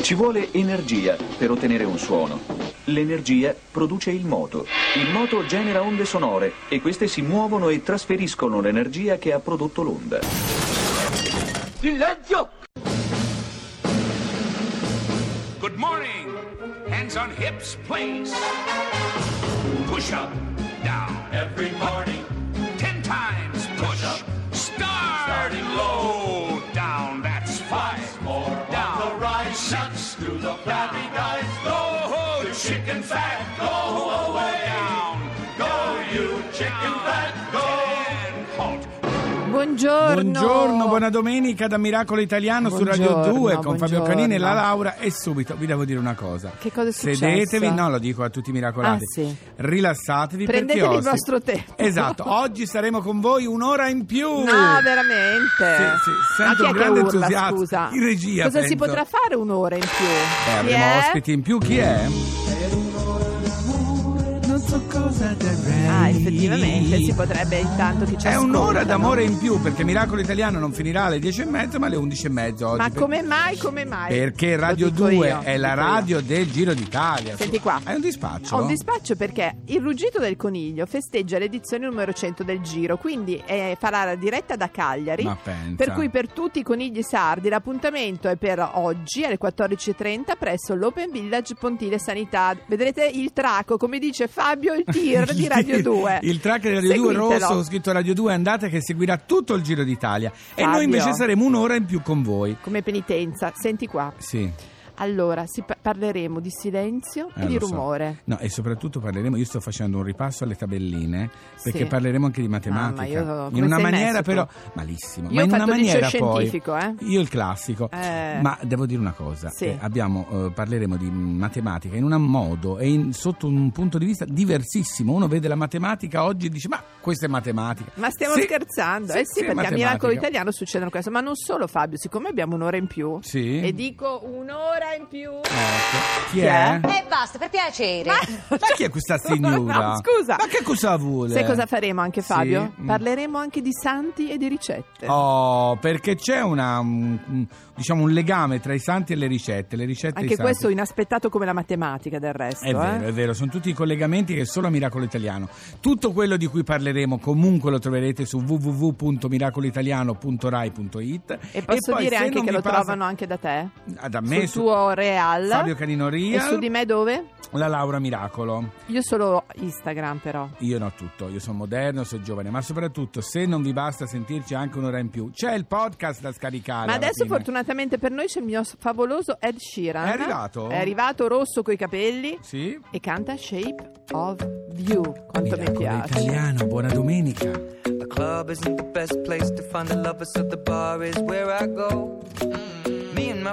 Ci vuole energia per ottenere un suono. L'energia produce il moto. Il moto genera onde sonore e queste si muovono e trasferiscono l'energia che ha prodotto l'onda. Silenzio! Good morning! Hands on hips, please. Push up, down. Every morning. 10 times. Push up. Starting low. Down, that's 5. More down. On the rise, shuts through the flabby guys. Go, you chicken fat, go away. Down, go, you chicken fat, go. And halt. Buongiorno. Buongiorno, buona domenica da Miracolo Italiano, buongiorno, su Radio 2 con Fabio Canini e la Laura. E subito vi devo dire una cosa. Che cosa è successo? Sedetevi, no, lo dico a tutti i miracolati. Ah, sì. Rilassatevi, prendetevi perché il vostro tempo. Esatto, oggi saremo con voi un'ora in più. No, veramente. Sì, sì, sento un grande entusiasmo. Scusa. In regia. Cosa si potrà fare un'ora in più? Avremo ospiti in più, chi è? Ah, effettivamente si potrebbe, intanto che ci ascoltano. È un'ora d'amore in più, perché Miracolo Italiano non finirà alle 10:30 ma alle 11:30 oggi. Ma come mai, come mai? Perché Radio 2 è la radio del Giro d'Italia. Senti qua, è un dispaccio. Ho un dispaccio perché il Ruggito del Coniglio festeggia l'edizione numero 100 del Giro, quindi farà la diretta da Cagliari. Ma pensa. Per cui per tutti i conigli sardi l'appuntamento è per oggi alle 14:30 presso l'Open Village Pontile Sanità. Vedrete il traco, come dice Fabio, il tir di Radio 2. Il track di Radio 2 rosso con scritto Radio 2, andate che seguirà tutto il Giro d'Italia. Fabio. E noi invece saremo un'ora in più con voi. Come penitenza, senti qua. Sì. Allora, parleremo di silenzio e di rumore. So. No, e soprattutto parleremo, io sto facendo un ripasso alle tabelline, perché parleremo anche di matematica. Ma io, in una maniera però, malissimo. Io ma in una maniera poi, io il classico. Ma devo dire una cosa, parleremo di matematica in un modo e sotto un punto di vista diversissimo. Uno vede la matematica oggi e dice, ma questa è matematica. Ma stiamo scherzando? Perché a Miracolo Italiano succedono questo. Ma non solo, Fabio, siccome abbiamo un'ora in più, e dico un'ora in più. Chi è? E basta, per piacere. Ma chi è questa signora? No, scusa. Ma che cosa vuole? Sai cosa faremo anche, Fabio? Sì. Parleremo anche di santi e di ricette. Oh, perché c'è un legame tra i santi e le ricette. Le ricette anche questo santi. Inaspettato come la matematica del resto. È vero. Sono tutti i collegamenti che solo a Miracolo Italiano. Tutto quello di cui parleremo comunque lo troverete su www.miracoloitaliano.rai.it. E posso dire anche che lo trovano anche da te? Da me? Sul tuo Real, Fabio Canino Real. E su di me dove? La Laura Miracolo. Io solo Instagram però. Io no tutto, io sono moderno, sono giovane. Ma soprattutto, se non vi basta sentirci anche un'ora in più, c'è il podcast da scaricare. Ma adesso fortunatamente per noi c'è il mio favoloso Ed Sheeran. È arrivato? È arrivato rosso coi capelli. Sì. E canta Shape of You. Quanto mi piace. Italiano, buona domenica. The club isn't the best place to find the lovers, so the bar is where I go. Me and my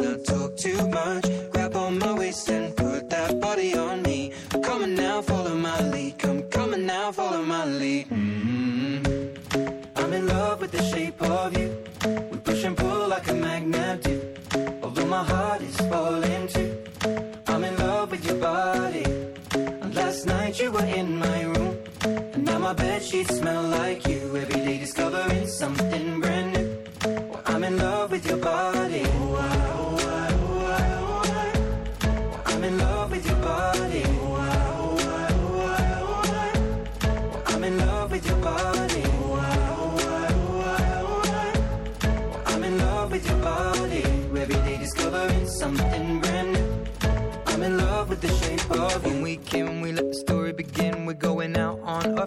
not talk too much. Grab on my waist and put that body on me. Come on now, follow my lead. Come, come on now, follow my lead. Mm-hmm. I'm in love with the shape of you. We push and pull like a magnet do. Although my heart is falling too. I'm in love with your body. And last night you were in my room. And now my bedsheets smell like you. Every day discovering something brand new. Well, I'm in love with your body. Oh, I'm in love with your body. I'm in love with your body. I'm in love with your body. Every day discovering something brand new. I'm in love with the shape of you. When we came, we let the story begin. We're going out on our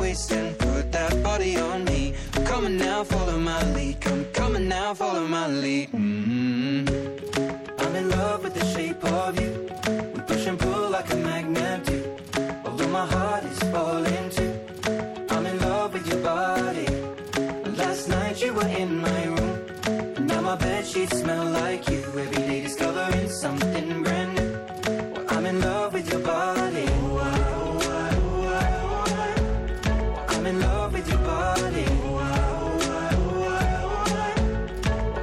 waist and put that body on me. I'm coming now, follow my lead. Come coming now, follow my lead. Mm-hmm. I'm in love with the shape of you. We push and pull like a magnet do. Although my heart is falling too. I'm in love with your body. Last night you were in my room. And now my bed sheets smell like you. Every day discovering something brand new. Well, I'm in love with your body. I'm in love with your body.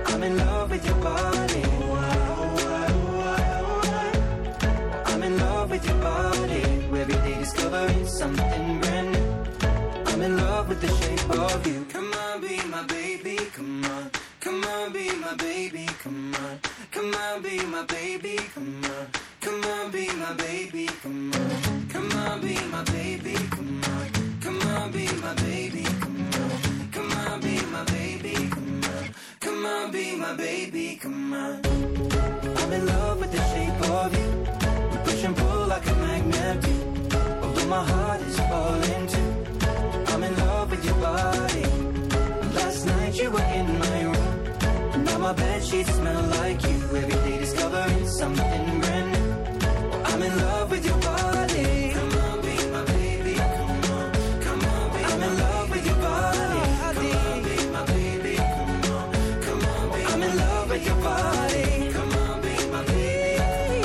I'm in love with your body. I'm in love with your body. Every day discovering something brand new. I'm in love with the shape of you. Come on, be my baby, come on. Come on, be my baby, come on. Come on, be my baby, come on. Come on, be my baby, come on. Come on, be my baby, come on. Come on, be my baby, come on. Come on, be my baby, come on. Come on, be my baby, come on. I'm in love with the shape of you. We push and pull like a magnet do. Although my heart is falling too. I'm in love with your body. Last night you were in my room. Now my bed sheets smell like you. Every day discovering something brand new. I'm in love with your body. Come on, be my baby. Come on, come on, be I'm in love with your body. Come on, be my baby. Come on, come on, be I'm in love with your body. Come on, be my baby.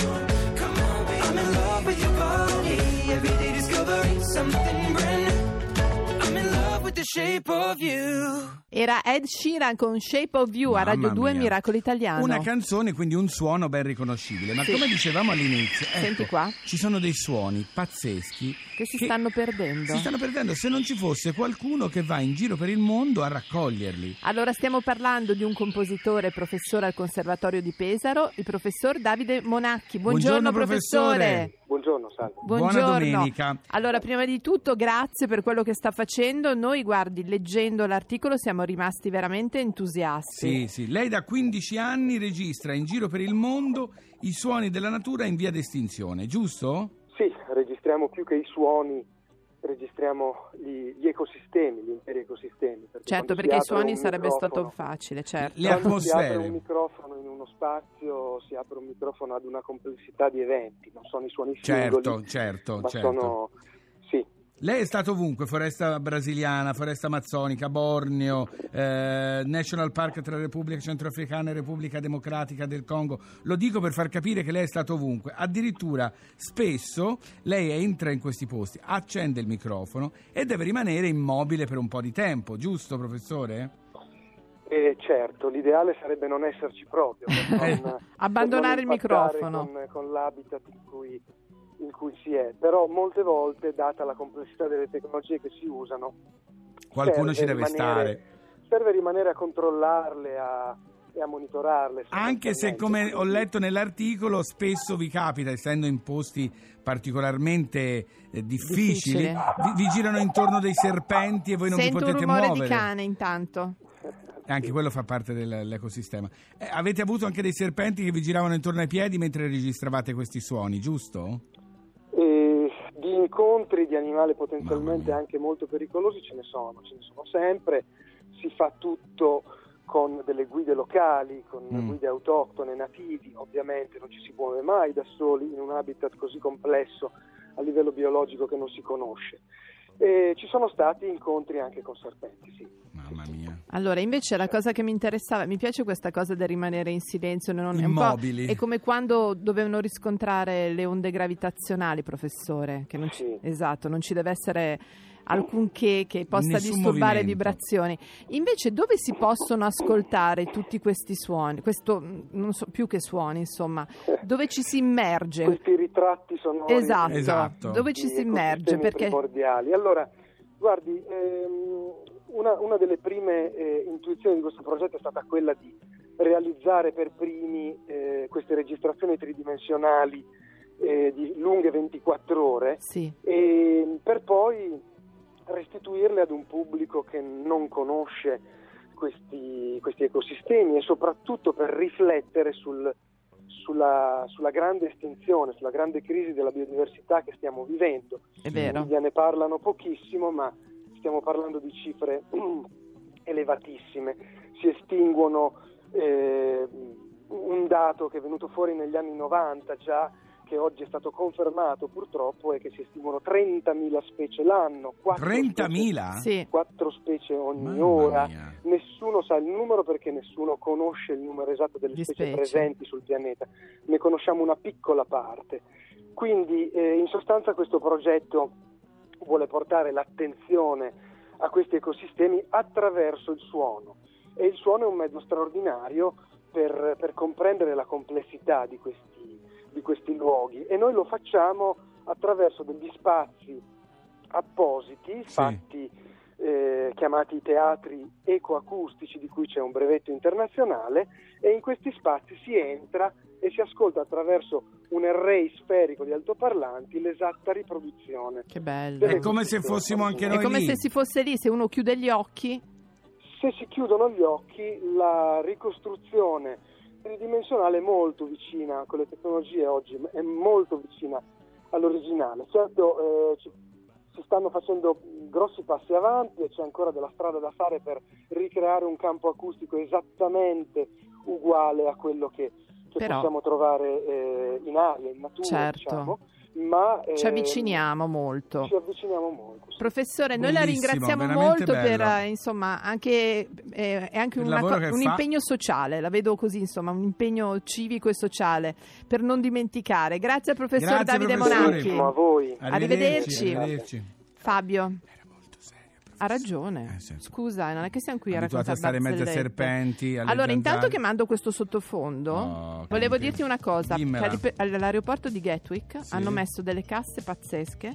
Come on, come on, be I'm in love with your body. Every day discovering something brand new. I'm in love with the shape of you. Era Ed Sheeran con Shape of You. Mamma a Radio 2 mia. Miracolo Italiano. Una canzone, quindi un suono ben riconoscibile. Ma sì, come dicevamo all'inizio, ecco, senti qua, ci sono dei suoni pazzeschi che si stanno perdendo. Si stanno perdendo se non ci fosse qualcuno che va in giro per il mondo a raccoglierli. Allora stiamo parlando di un compositore, professore al Conservatorio di Pesaro, il professor Davide Monacchi. Buongiorno, professore. Buongiorno, salve. Buona domenica. Allora, prima di tutto grazie per quello che sta facendo. Noi, guardi, leggendo l'articolo siamo rimasti veramente entusiasti. Sì, sì. Lei da 15 anni registra in giro per il mondo i suoni della natura in via d'estinzione, giusto? Sì, registriamo più che i suoni, registriamo gli ecosistemi, gli interi ecosistemi. Perché certo, perché i suoni sarebbe stato facile, certo. Le atmosfere. Si apre un microfono in uno spazio, si apre un microfono ad una complessità di eventi, non sono i suoni singoli. Certo. Sono... Lei è stato ovunque, foresta brasiliana, foresta amazzonica, Borneo, National Park tra Repubblica Centroafricana e Repubblica Democratica del Congo. Lo dico per far capire che lei è stato ovunque. Addirittura spesso lei entra in questi posti, accende il microfono e deve rimanere immobile per un po' di tempo, giusto professore? Certo, l'ideale sarebbe non esserci proprio. Abbandonare il microfono. Con l'habitat in cui si è, però molte volte, data la complessità delle tecnologie che si usano, qualcuno ci deve stare. Serve rimanere a controllarle e a monitorarle. Anche se, come ho letto nell'articolo, spesso vi capita, essendo in posti particolarmente difficili, vi girano intorno dei serpenti e voi non vi potete muovere. Sento un rumore di cane intanto. Anche quello fa parte dell'ecosistema. Avete avuto anche dei serpenti che vi giravano intorno ai piedi mentre registravate questi suoni, giusto? Di incontri di animali potenzialmente anche molto pericolosi ce ne sono sempre. Si fa tutto con delle guide locali, con guide autoctone, nativi, ovviamente non ci si muove mai da soli in un habitat così complesso a livello biologico che non si conosce. Ci sono stati incontri anche con serpenti, sì. Mamma mia. Allora, invece la cosa che mi interessava, mi piace questa cosa del rimanere in silenzio, non immobili. È come quando dovevano riscontrare le onde gravitazionali, professore, che non sì. Esatto, non ci deve essere alcunché che possa nessun disturbare movimento. Vibrazioni. Invece dove si possono ascoltare tutti questi suoni? Questo non so più che suoni, insomma, dove ci si immerge? Questi ritratti sonori. Esatto. Dove ci si immerge? Perché primordiali. Allora, guardi, una delle prime intuizioni di questo progetto è stata quella di realizzare per primi queste registrazioni tridimensionali di lunghe 24 ore sì. E per poi restituirle ad un pubblico che non conosce questi ecosistemi e soprattutto per riflettere sul sulla grande estinzione, sulla grande crisi della biodiversità che stiamo vivendo. È vero. In India ne parlano pochissimo, ma stiamo parlando di cifre elevatissime. Si estinguono, un dato che è venuto fuori negli anni 90 già, che oggi è stato confermato purtroppo, è che si estinguono 30.000 specie l'anno. 30.000? Sì. 4 specie ogni ora. Nessuno sa il numero perché nessuno conosce il numero esatto delle specie presenti sul pianeta. Ne conosciamo una piccola parte. Quindi in sostanza questo progetto vuole portare l'attenzione a questi ecosistemi attraverso il suono. E il suono è un mezzo straordinario per comprendere la complessità di questi luoghi, e noi lo facciamo attraverso degli spazi appositi, fatti chiamati teatri ecoacustici, di cui c'è un brevetto internazionale, e in questi spazi si entra e si ascolta attraverso un array sferico di altoparlanti l'esatta riproduzione. Che bello! È come se fossimo anche noi lì. È come se si fosse lì, se uno chiude gli occhi. Se si chiudono gli occhi, la ricostruzione tridimensionale è molto vicina, con le tecnologie oggi è molto vicina all'originale. Certo, si stanno facendo grossi passi avanti e c'è ancora della strada da fare per ricreare un campo acustico esattamente uguale a quello che però possiamo trovare in aria, in natura, certo, diciamo. Ma ci avviciniamo molto. Ci avviciniamo molto, sì. Professore, noi la ringraziamo molto per, insomma, anche è anche un impegno sociale, la vedo così, insomma, un impegno civico e sociale per non dimenticare. Grazie al professor Davide Monacchi. A voi. Arrivederci. Fabio. Ha ragione, scusa, non è che siamo qui a raccontare stare in mezzo a serpenti. Allora, intanto che mando questo sottofondo, volevo dirti una cosa. All'aeroporto di Gatwick hanno messo delle casse pazzesche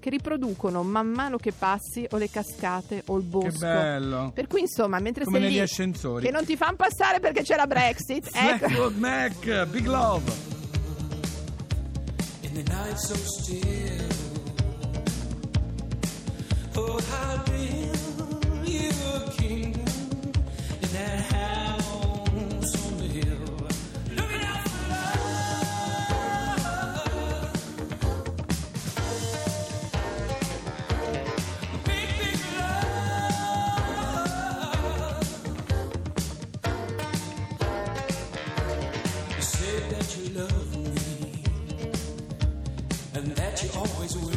che riproducono man mano che passi o le cascate o il bosco. Che bello. Per cui, insomma, mentre come sei negli lì ascensori, che non ti fanno passare perché c'è la Brexit. Ecco. Mac, Big Love. In the night so still. Oh, how real your kingdom in that house on the hill. Looking out for love, big, big love. You said that you love me and that you always will.